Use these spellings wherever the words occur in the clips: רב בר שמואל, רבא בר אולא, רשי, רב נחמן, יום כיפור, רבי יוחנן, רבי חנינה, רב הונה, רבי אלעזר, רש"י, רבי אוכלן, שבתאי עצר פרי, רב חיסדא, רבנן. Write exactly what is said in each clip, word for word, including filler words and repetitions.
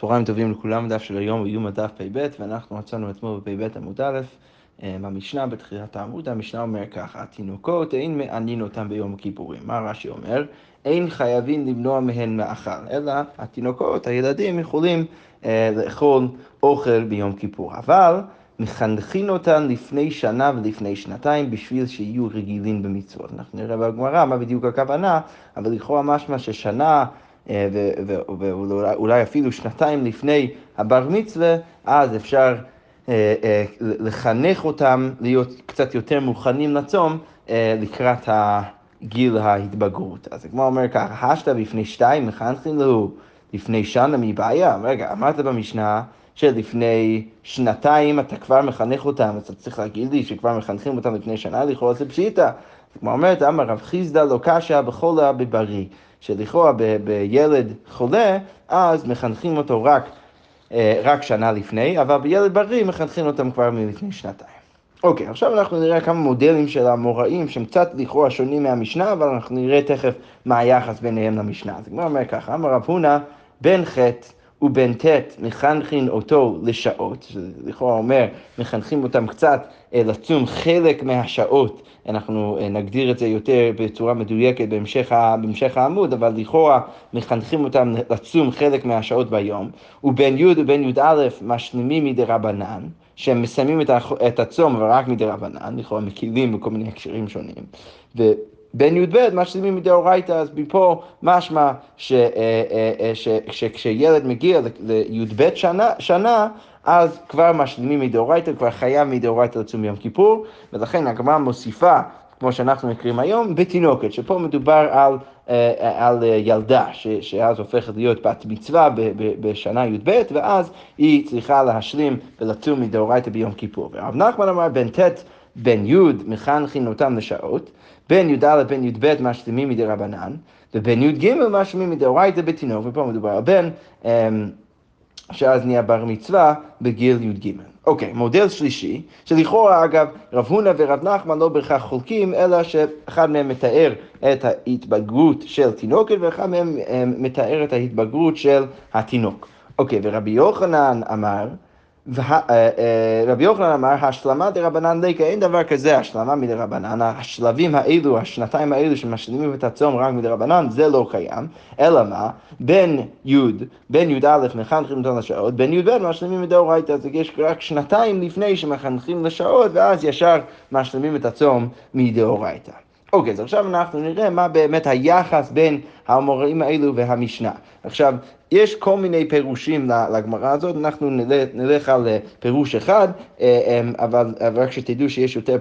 צהריים טובים לכולם, דף של היום ויום הדף פי בית, ואנחנו מצאנו אתמול בפי בית עמוד א', במשנה בתחילת העמוד. המשנה אומר ככה, התינוקות אין מעניין אותם ביום הכיפורים. מה רש"י אומר? אין חייבים למנוע מהן מאכל, אלא התינוקות, הילדים יכולים אה, לאכול אוכל ביום כיפור, אבל מחנכים אותן לפני שנה ולפני שנתיים בשביל שיהיו רגילים במצוות. אנחנו נראה בגמרא מה בדיוק הכוונה, אבל לכאורה משמע ששנה ואולי אפילו שנתיים לפני הבר מצווה, אז אפשר לחנך אותם להיות קצת יותר מוכנים לצום לקראת גיל ההתבגרות. אז כמו אומר ככה, השתא בפני שתיים מחנכים לו לפני שנה מבעיה. רגע, אמרת במשנה שלפני שנתיים אתה כבר מחנך אותם, אז אתה צריך להגיד לי שכבר מחנכים אותם לפני שנה, לכאורה זה פשיטה. כמו אומרת, אמר רב חיסדא לא קשה בחולה בבריא, שלכאורה ב- בילד חולה, אז מחנכים אותו רק, אה, רק שנה לפני, אבל בילד בריא מחנכים אותם כבר מלפני שנתיים. אוקיי, עכשיו אנחנו נראה כמה מודלים של המוראים, שהם קצת לכאורה שונים מהמשנה, אבל אנחנו נראה תכף מה היחס ביניהם למשנה. אז כמו אומר ככה, אמר רב הונה, בן חטא ובן תת מחנכים אותו לשעות, שזה לכאורה אומר, מחנכים אותם קצת לצום חלק מהשעות, אנחנו נגדיר את זה יותר בצורה מדויקת בהמשך, בהמשך העמוד, אבל לכאורה מחנכים אותם לצום חלק מהשעות ביום, ובן י' ובן י' א' משלימים מדי רבנן, שהם מסיימים את הצום אבל רק מדי רבנן, לכאורה מקילים בכל מיני הקשרים שונים, ו... בן י' ב' משלימים מדאורייתא. אז מפה משמע שכשילד מגיע לי' ב' שנה, אז כבר משלימים מדאורייתא, כבר חייב מדאורייתא לצום יום כיפור, ולכן הגמרא מוסיפה, כמו שאנחנו מכירים היום, בתינוקת, שפה מדובר על, על ילדה, שאז הופכת להיות בת מצווה בשנה י' ב', ואז היא צריכה להשלים ולצום מדאורייתא ביום כיפור. ורב נחמן אמר, בן ת' בן י' מחנכים אותם לשעות, בן י' א' בן י' ב' משלימים מדי רבנן, ובן י' ג' משלימים מדאורייתא בתינוק, ופה מדובר על בן, שאז נהיה בר מצווה בגיל י' ג'. אוקיי, מודל שלישי, שלכאורה אגב רב הונה ורב נחמן לא בהכרח חולקים, אלא שאחד מהם מתאר את ההתבגרות של תינוקת, ואחד מהם מתאר את ההתבגרות של התינוק. אוקיי, ורבי יוחנן אמר, רבי אוכלן אמר, השלמה דרבנן ליקה, אין דבר כזה השלמה מדרבנן, השלבים האלו, השנתיים האלו שמשלימים את הצום רק מדרבנן, זה לא קיים, אלא מה? בן י' בן י' א' מחנכים אותם לשעות, בן י' ב' משלימים מדאורייתא, אז יש רק שנתיים לפני שמחנכים לשעות, ואז ישר משלימים את הצום מדאורייתא. אוקיי, אז עכשיו אנחנו נראה מה באמת היחס בין המוראים האלו והמשנה. עכשיו, יש כל מיני פירושים לגמרא הזאת, אנחנו נלך, נלך על פירוש אחד, אבל, אבל רק שתדעו שיש יותר,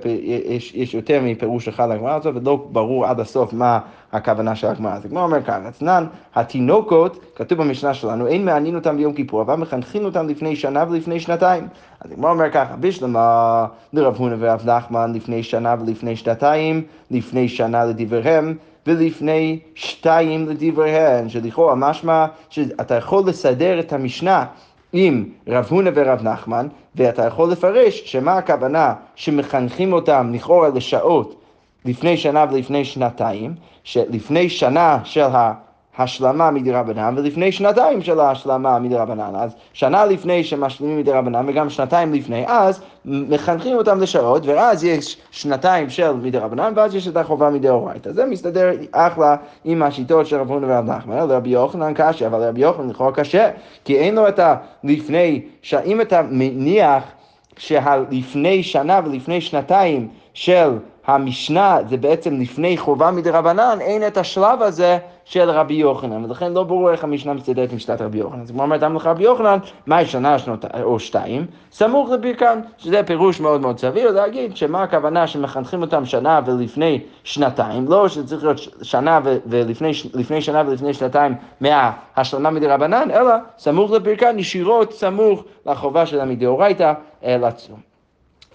יש, יש יותר מפירוש אחד לגמרא הזאת, ולא ברור עד הסוף מה הכוונה של הגמרא הזאת. כמו אומר כאן, אצנן, התינוקות, כתוב במשנה שלנו, אין מעניין אותם ביום כיפור, אבל מחנכים אותם לפני שנה ולפני שנתיים. אז כמו אומר ככה, בשלמה לרב הונה ורב נחמן לפני שנה ולפני שנתיים, לפני שנה לדבריהם, ולפני שתיים לדבריהן, שלכאורה משמע שאתה יכול לסדר את המשנה עם רב הונה ורב נחמן, ואתה יכול לפרש שמה הכוונה שמחנכים אותם לכאורה לשעות לפני שנה ולפני שנתיים, שלפני שנה של ההשלמה מדרבנן ולפני שנתיים של ההשלמה מדרבנן. אז שנה לפני שמשלימים מדרבנן וגם שנתיים לפני, אז מחנכים אותם לשעות, ואז יש שנתיים של מדרבנן ואז יש את החובה מדאורייתא. זה מסתדר אחלה עם השיטות של רב הונה ורב נחמן. רבי יוחנן קשה, אבל רבי יוחנן לכאורה קשה, כי אין לו את הלפני, שאם אתה מניח שהלפני שנה ולפני שנתיים של המשנה זה בעצם לפני חובה מדרבנן, אין את השלב הזה של רבי יוחנן, ולכן לא ברור איך המשנה מסתדרת עם שיטת רבי יוחנן. אז כמו אומרת לך רבי יוחנן, מהי שנה שנות, או שתיים, סמוך לברכן, שזה פירוש מאוד מאוד סביר להגיד שמה הכוונה שמחנכים אותם שנה ולפני שנתיים, לא שצריך להיות שנה ו- ולפני ש- לפני שנה ולפני שנתיים מההשלמה מדרבנן, אלא סמוך לברכן, ישירות סמוך לחובה של המדאורייתא לצום.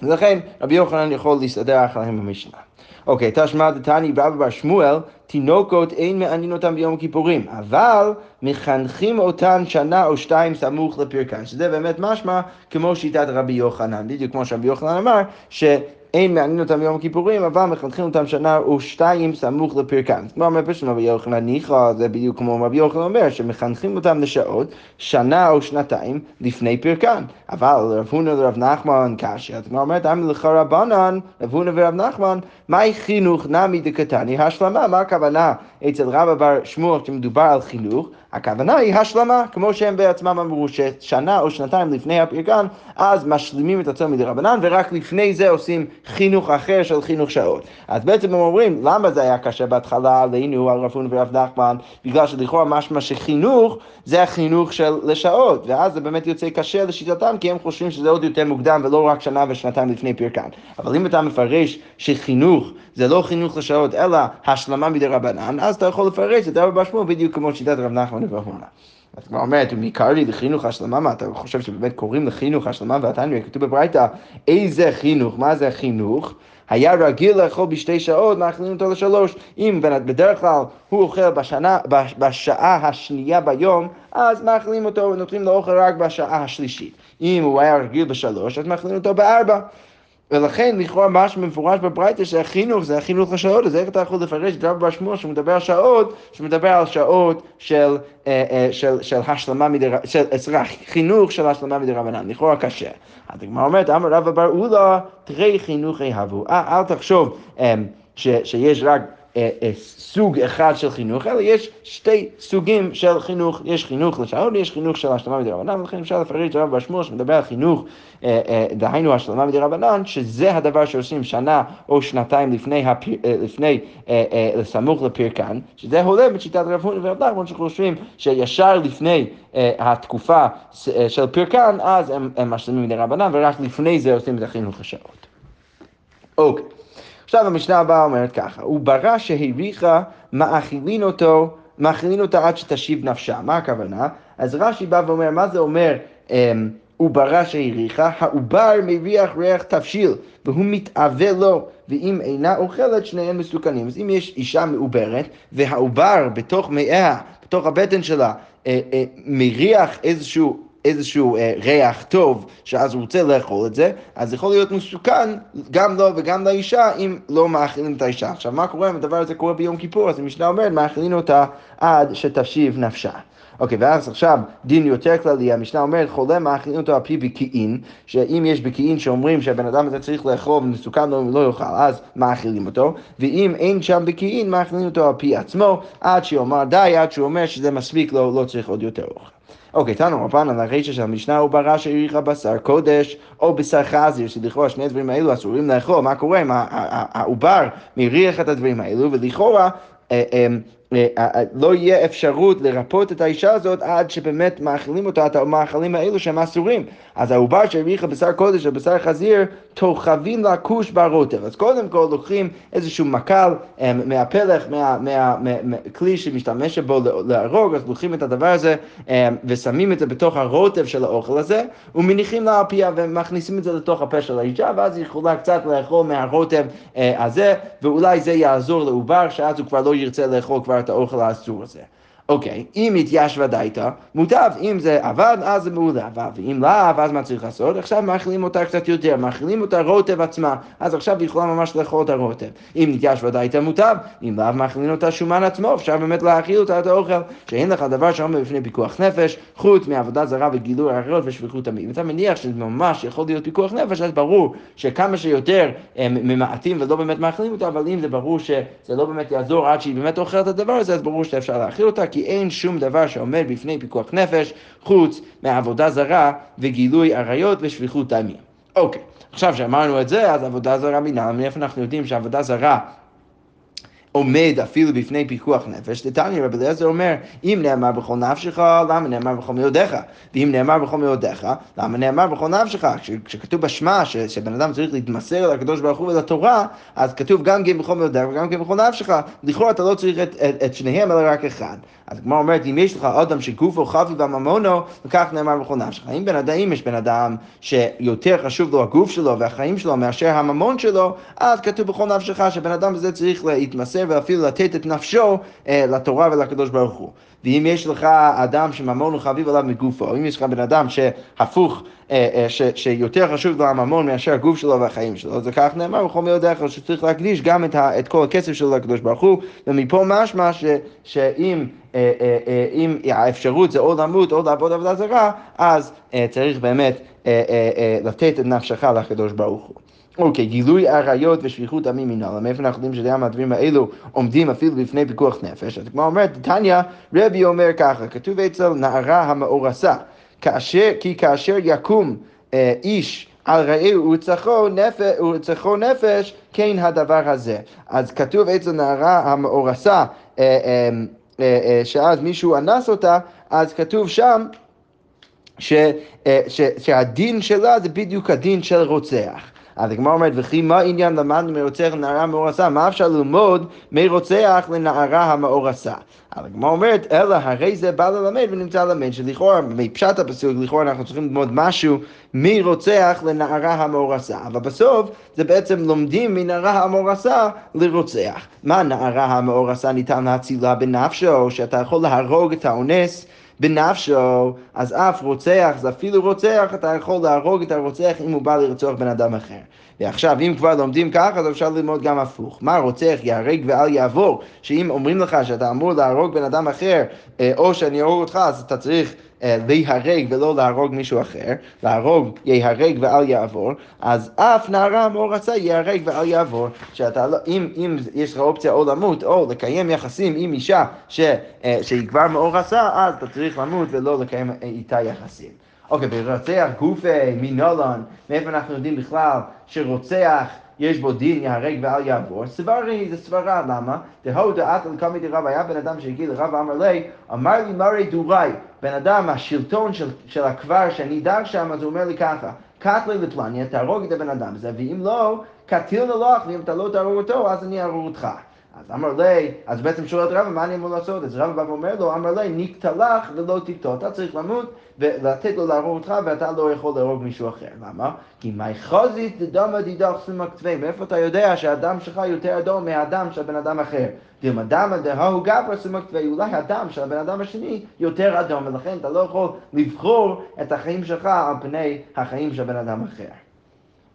ולכן רבי יוחנן יכול להסתדר אחריהם במשנה. אוקיי, תשמע דתני רב בר שמואל, תינוקות אין מעניין אותם ביום כיפורים, אבל מחנכים אותן שנה או שתיים סמוך לפרקן, שזה באמת משמע כמו שיטת רבי יוחנן, בדיוק כמו שרבי יוחנן אמר, ש... אין מעניין אותם יום הכיפורים, אבל מחנכים אותם שנה או שתיים סמוך לפרקן. כמו המפה שלנו, רבי אוכלן ניחא, זה בדיוק כמו רבי אוכלן אומר, שמחנכים אותם לשעות, שנה או שנתיים לפני פרקן. אבל רב הונה ורב נחמן קשה, זאת אומרת, אמר לך רבנן, רב הונה ורב נחמן, מהי חינוך נמי דקתני השלמה? מה הכוונה אצל רב בר שמוע כשמדובר על חינוך? הכוונה היא השלמה, כמו שהם בעצמם אמרו ששנה או שנתיים לפני הפרקן, אז משלימים את עצמם מדרבנן, ורק לפני זה עושים חינוך אחר של חינוך שעות. אז בעצם הם אומרים, למה זה היה קשה בהתחלה עלינו, על רב הונה ורב נחמן, בגלל שלכאורה משמע שחינוך זה החינוך של לשעות, ואז זה באמת יוצא קשה לשיטתם, כי הם חושבים שזה עוד יותר מוקדם, ולא רק שנה ושנתיים לפני פרקן. אבל אם אתה מפרש שחינוך זה לא חינוך לשעות, אלא השלמה מדרבנן, אז אתה יכול לפרש את רב בר שמוע בדיוק כמו שיטת רב נחמן ורב הונה. אז כבר אומרת, הוא בעיקר לי לחינוך השלמה, מה אתה חושב שבאמת קוראים לחינוך השלמה? והתניא כתוב בברייתא, איזה חינוך, מה זה חינוך? היה רגיל לאכול בשתי שעות, מאכילים אותו לשלוש. אם בדרך כלל הוא אוכל בשנה, בשעה השנייה ביום, אז מאכילים אותו ונותנים לו אוכל רק בשעה השלישית. אם הוא היה רגיל בשלוש, אז מאכילים אותו בארבע. ולכן לכאורה משהו מפורש בברייתא שהחינוך זה החינוך לשעות, אז איך אתה יכול לפרש את רב בר שמוע שמדבר על שעות, שמדבר על שעות של, אה, אה, של, של השלמה מדרבנן, של אצרח, חינוך של השלמה מדרבנן, לכאורה קשה. אז הגמרא אומרת, אמר רבא בר אולא, תרי חינוך יהבו, אל תחשוב אה, ש, שיש רק סוג אחד של חינוך, אלא יש שתי סוגים של חינוך, יש חינוך לשעות, יש חינוך של השלמה מדרבנן, ולכן אפשר לפרש את רב בר שמוע שמדבר על חינוך, דהיינו השלמה מדרבנן, שזה הדבר שעושים שנה או שנתיים לפני, לפני סמוך לפרקן, שזה הולם את שיטת רב הונה ורב נחמן, שחושבים שישר לפני התקופה של פרקן, אז הם, הם משלמים מדרבנן, ורק לפני זה עושים את החינוך לשעות. אוקיי. עכשיו המשנה הבאה אומרת ככה, הוא ברא שהריחה מאכילין אותו, מאכילין אותה עד שתשיב נפשה. מה הכוונה? אז רשי בא ואומר, מה זה אומר הוא ברא שהריחה? העובר מריח ריח תבשיל, והוא מתאווה לו, ואם אינה אוכלת שניהם מסוכנים. אז אם יש אישה מעוברת, והעובר בתוך מאיה, בתוך הבטן שלה, מריח איזשהו, איזשהו אה, ריח טוב, שאז הוא רוצה לאכול את זה, אז יכול להיות מסוכן גם לו וגם לאישה אם לא מאכילים את האישה. עכשיו מה קורה אם הדבר הזה קורה ביום כיפור? אז המשנה אומרת, מאכילים אותה עד שתשיב נפשה. אוקיי, ואז עכשיו דין יותר כללי, המשנה אומרת, חולה מאכילים אותו על פי בקיעין, שאם יש בקיעין שאומרים שהבן אדם הזה צריך לאכול ומסוכן לו אם לא יאכל, אז מאכילים אותו, ואם אין שם בקיעין, מאכילים אותו על פי עצמו, עד שיאמר די, עד שהוא אומר שזה מספיק לו, לא צריך עוד יותר אוכל. אוקיי, תנו רבנן על הרישה של המשנה, הוא ברא שהריחה בשר קודש או בשר חזיר, שלכאורה שני הדברים האלו אסורים לאכול. מה קורה אם העובר מריח את הדברים האלו, ולכאורה לא יהיה אפשרות לרפות את האישה הזאת עד שבאמת מאכילים אותה את המאכלים האלו שהם אסורים. אז העובר שהריחה בשר קודש או בשר חזיר, תוכבין לה כוש ברוטב. אז קודם כל לוקחים איזשהו מקל מהפלח, מהכלי שמשתמש בו להרוג, אז לוקחים את הדבר הזה ושמים את זה בתוך הרוטב של האוכל הזה, ומניחים לה הפיה ומכניסים את זה לתוך הפה של האישה, ואז היא יכולה קצת לאכול מהרוטב הזה, ואולי זה יעזור לעובר, שאז הוא כבר לא ירצה לאכול כבר את האוכל האסור הזה. אוקיי, אם התיישבה דייתא, מוטב, אם זה עבד, אז זה מעולה, ואם לא, אז מה צריך לעשות? עכשיו מאכילים אותה קצת יותר, מאכילים אותה רוטב עצמה, אז עכשיו היא יכולה ממש לאכול את הרוטב. אם התיישבה דייתא, מוטב, אם לא, מאכילים אותה שומן עצמו, אפשר באמת להאכיל אותה את האוכל, שאין לך דבר שעומד בפני פיקוח נפש, חוץ מעבודה זרה וגילוי עריות ושפיכות דמים. אם אתה מניח שממש יכול להיות פיקוח נפש, אז ברור שכמה שיותר ממעטים ולא באמת מאכילים אותה, אבל אם זה ברור שזה לא באמת יעזור עד שהיא באמת אוכלת את הדבר הזה, אז ברור שאפשר להאכיל אותה, כי אין שום דבר שעומד בפני פיקוח נפש חוץ מעבודה זרה וגילוי עריות ושפיכות דמים. אוקיי, עכשיו שאמרנו את זה, אז עבודה זרה מינה, מאיפה אנחנו יודעים שעבודה זרה עומד אפילו בפני פיקוח נפש? תתניא, רבי אלעזר אומר, אם נאמר בכל נפשך, למה נאמר בכל מאודיך? ואם נאמר בכל מאודיך, למה נאמר בכל נפשך? כשכתוב בשמה שבן אדם צריך להתמסר לקדוש ברוך הוא ולתורה, אז כתוב גם כן בכל מאודיך וגם כן בכל נפשך. לכאורה אתה לא צריך את, את, את שניהם אלא רק אחד. אז כמו אומרת, אם יש לך אדם שגופו חפץ בממונו, וכך נאמר בכל נפשך. אם בן אדם, יש בן אדם שיותר חשוב לו הגוף שלו והחיים שלו מאשר הממון שלו, אז כתוב בכל נפשך שבן אדם הזה צריך להתמסר ואפילו לתת את נפשו אה, לתורה ולקדוש ברוך הוא. ואם יש לך אדם שממון הוא חביב עליו מגופו, או אם יש לך בן אדם שהפוך, ש, שיותר חשוב לו הממון מאשר הגוף שלו והחיים שלו, אז כך נאמר, הוא חומר דרך כלל שצריך להקדיש גם את, ה, את כל הכסף שלו לקדוש ברוך הוא, ומפה משמע ש, שאם אם האפשרות זה או למות או לעבוד עבודה זרה, אז צריך באמת לתת את נפשך לקדוש ברוך הוא. אוקיי, גילוי עריות ושפיכות דמים מנהלה. מאיפה אנחנו יודעים שדיים הדברים האלו עומדים אפילו לפני פיקוח נפש? אז כמו אומרת, תניא, רבי אומר ככה, כתוב אצל נערה המאורסה, כאשר, כי כאשר יקום אה, איש על רעהו ורצחו נפש, ורצחו נפש, כן הדבר הזה. אז כתוב אצל נערה המאורסה, אה, אה, אה, אה, שאז מישהו אנס אותה, אז כתוב שם, ש, אה, ש, שהדין שלה זה בדיוק הדין של רוצח. אז הגמרא אומרת, וכי מה עניין למדנו מרוצח לנערה המאורסה? מה אפשר ללמוד מרוצח לנערה המאורסה? אז הגמרא אומרת, אלא הרי זה בא ללמד ונמצא ללמד, שלכאורה, מפשט הפסוק, לכאורה אנחנו צריכים ללמוד משהו מרוצח לנערה המאורסה. אבל בסוף זה בעצם לומדים מנערה המאורסה לרוצח. מה נערה המאורסה ניתן להצילה בנפשו, שאתה יכול להרוג את האונס? בנפשו, אז אף רוצח, אז אפילו רוצח, אתה יכול להרוג את הרוצח אם הוא בא לרצוח בן אדם אחר. ועכשיו, אם כבר לומדים כך, אז אפשר ללמוד גם הפוך. מה רוצח יהרג ואל יעבור? שאם אומרים לך שאתה אמור להרוג בן אדם אחר, או שאני אהרוג אותך, אז אתה צריך להיהרג ולא להרוג מישהו אחר. להרוג יהרג ואל יעבור. אז אף נערה מאורסה יהרג ואל יעבור. שאתה לא, אם, אם יש לך אופציה או למות, או לקיים יחסים עם אישה ש, שהיא כבר מאורסה, אז אתה צריך למות ולא לקיים איתה יחסים. אוקיי, ברצח גופי מנולן, מאיפה אנחנו יודעים בכלל שרוצח יש בו דין יהרג ואל יעבור? סברי, זה סברה, למה? דהו דעת על קמי דרב, היה בן אדם שהגיע לרב אמר לי, אמר לי מרי דורי, בן אדם, השלטון של, של הכבר שאני דאג שם, אז הוא אומר לי ככה, קטלי לפלניה, תהרוג את הבן אדם הזה, ואם לא, קטיל נלוח, ואם אתה לא תהרוג אותו, אז אני אהרוג אותך. אז אמר לי, אז בעצם שואל את רבא, מה אני אמור לעשות? אז רבא אומר לו, אמר לי, נקטלך ולא תקטול, אתה צריך למות ולתת לו להרוג אותך, ואתה לא יכול להרוג מישהו אחר. למה? כי מי חזית דם הדידך סמא כתפי, מאיפה אתה יודע שהדם שלך יותר אדום מהדם של בן אדם אחר? דם אדם הדהו גבר סמא כתפי, אולי הדם של בן אדם השני יותר אדום, ולכן אתה לא יכול לבחור את החיים שלך על פני החיים של בן אדם אחר.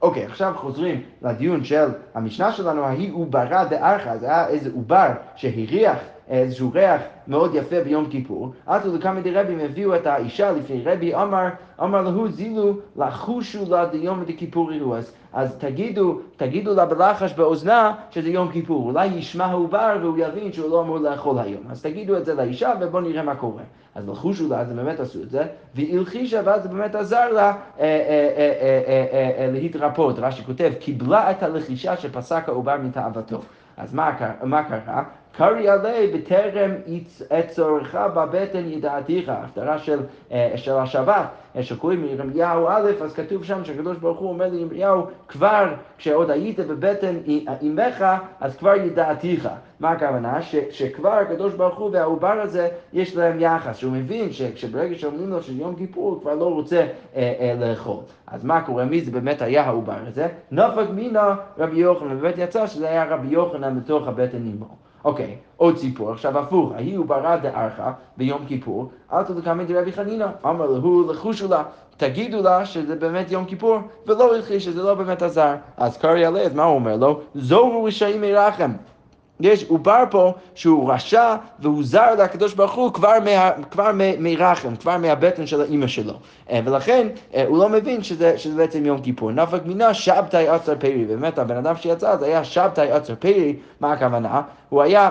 אוקיי, okay, עכשיו חוזרים לדיון של המשנה שלנו, ההיא עוברה דארכה, זה היה איזה עובר שהריח איזשהו ריח מאוד יפה ביום כיפור. אז לכמה דרבים הביאו את האישה לפני רבי אמר, אמר לו, זילו לחושו לה דיום דכיפור אירועס. אז תגידו, תגידו לה בלחש באוזנה שזה יום כיפור. אולי ישמע העובר והוא יבין שהוא לא אמור לאכול היום. אז תגידו את זה לאישה ובוא נראה מה קורה. אז לחושו לה, אז באמת עשו את זה. והלחישה, ואז באמת עזר לה להתרפות. רשי כותב, קיבלה את הלחישה שפסק העובר מתאוותו. אז מה, מה קרה? קרי עלי בטרם את צורך בבטן ידעתיך, ההפטרה של, של השבת, שקוראים ירמיהו א', אז כתוב שם שהקדוש ברוך הוא אומר לירמיהו, כבר כשעוד היית בבטן אימך, אז כבר ידעתיך. מה הכוונה? ש, שכבר הקדוש ברוך הוא והעובר הזה יש להם יחס, שהוא מבין שברגע שאומרים לו של יום כיפור הוא כבר לא רוצה אה, אה, לאכול. אז מה קורה? מי זה באמת היה העובר הזה? נפק מינה רבי יוחנן, באמת יצא שזה היה רבי יוחנן בתוך הבטן אימו. אוקיי, עוד סיפור, עכשיו הפוך, ההיא עוברה דארכה ביום כיפור, אל תלכמת רבי חנינה, אמר לו, לחושו לה, תגידו לה שזה באמת יום כיפור, ולא הלחיש שזה לא באמת עזר, אז קרי עלי, אז מה הוא אומר לו? זוהו רשעים מרחם. יש עובר פה שהוא רשע והוא זר לקדוש ברוך הוא כבר, מה, כבר מרחם, כבר מהבטן של האמא שלו. ולכן הוא לא מבין שזה, שזה בעצם יום כיפור. נפק מינה שבתאי עצר פרי, באמת הבן אדם שיצא זה היה שבתאי עצר פרי, מה הכוונה? הוא היה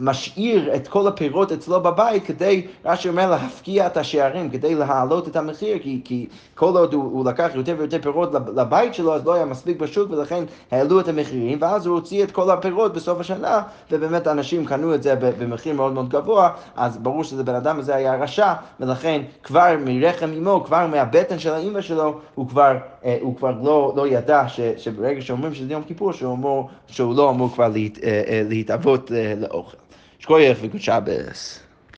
משאיר את כל הפירות אצלו בבית כדי, רש"י אומר, להפקיע את השערים, כדי להעלות את המחיר, כי, כי כל עוד הוא, הוא לקח יותר ויותר פירות לבית שלו, אז לא היה מספיק פשוט, ולכן העלו את המחירים, ואז הוא הוציא את כל הפירות בסוף השנה, ובאמת אנשים קנו את זה במחיר מאוד מאוד גבוה, אז ברור שזה בן אדם הזה היה רשע, ולכן כבר מרחם אמו, כבר מהבטן של האמא שלו, הוא כבר, אה, הוא כבר לא, לא ידע ש, שברגע שאומרים שזה יום כיפור, שהוא, אמור, שהוא לא אמור כבר להת, אה, אה, להתאבות אה, לאוכל. שכוייך וגוד שבס.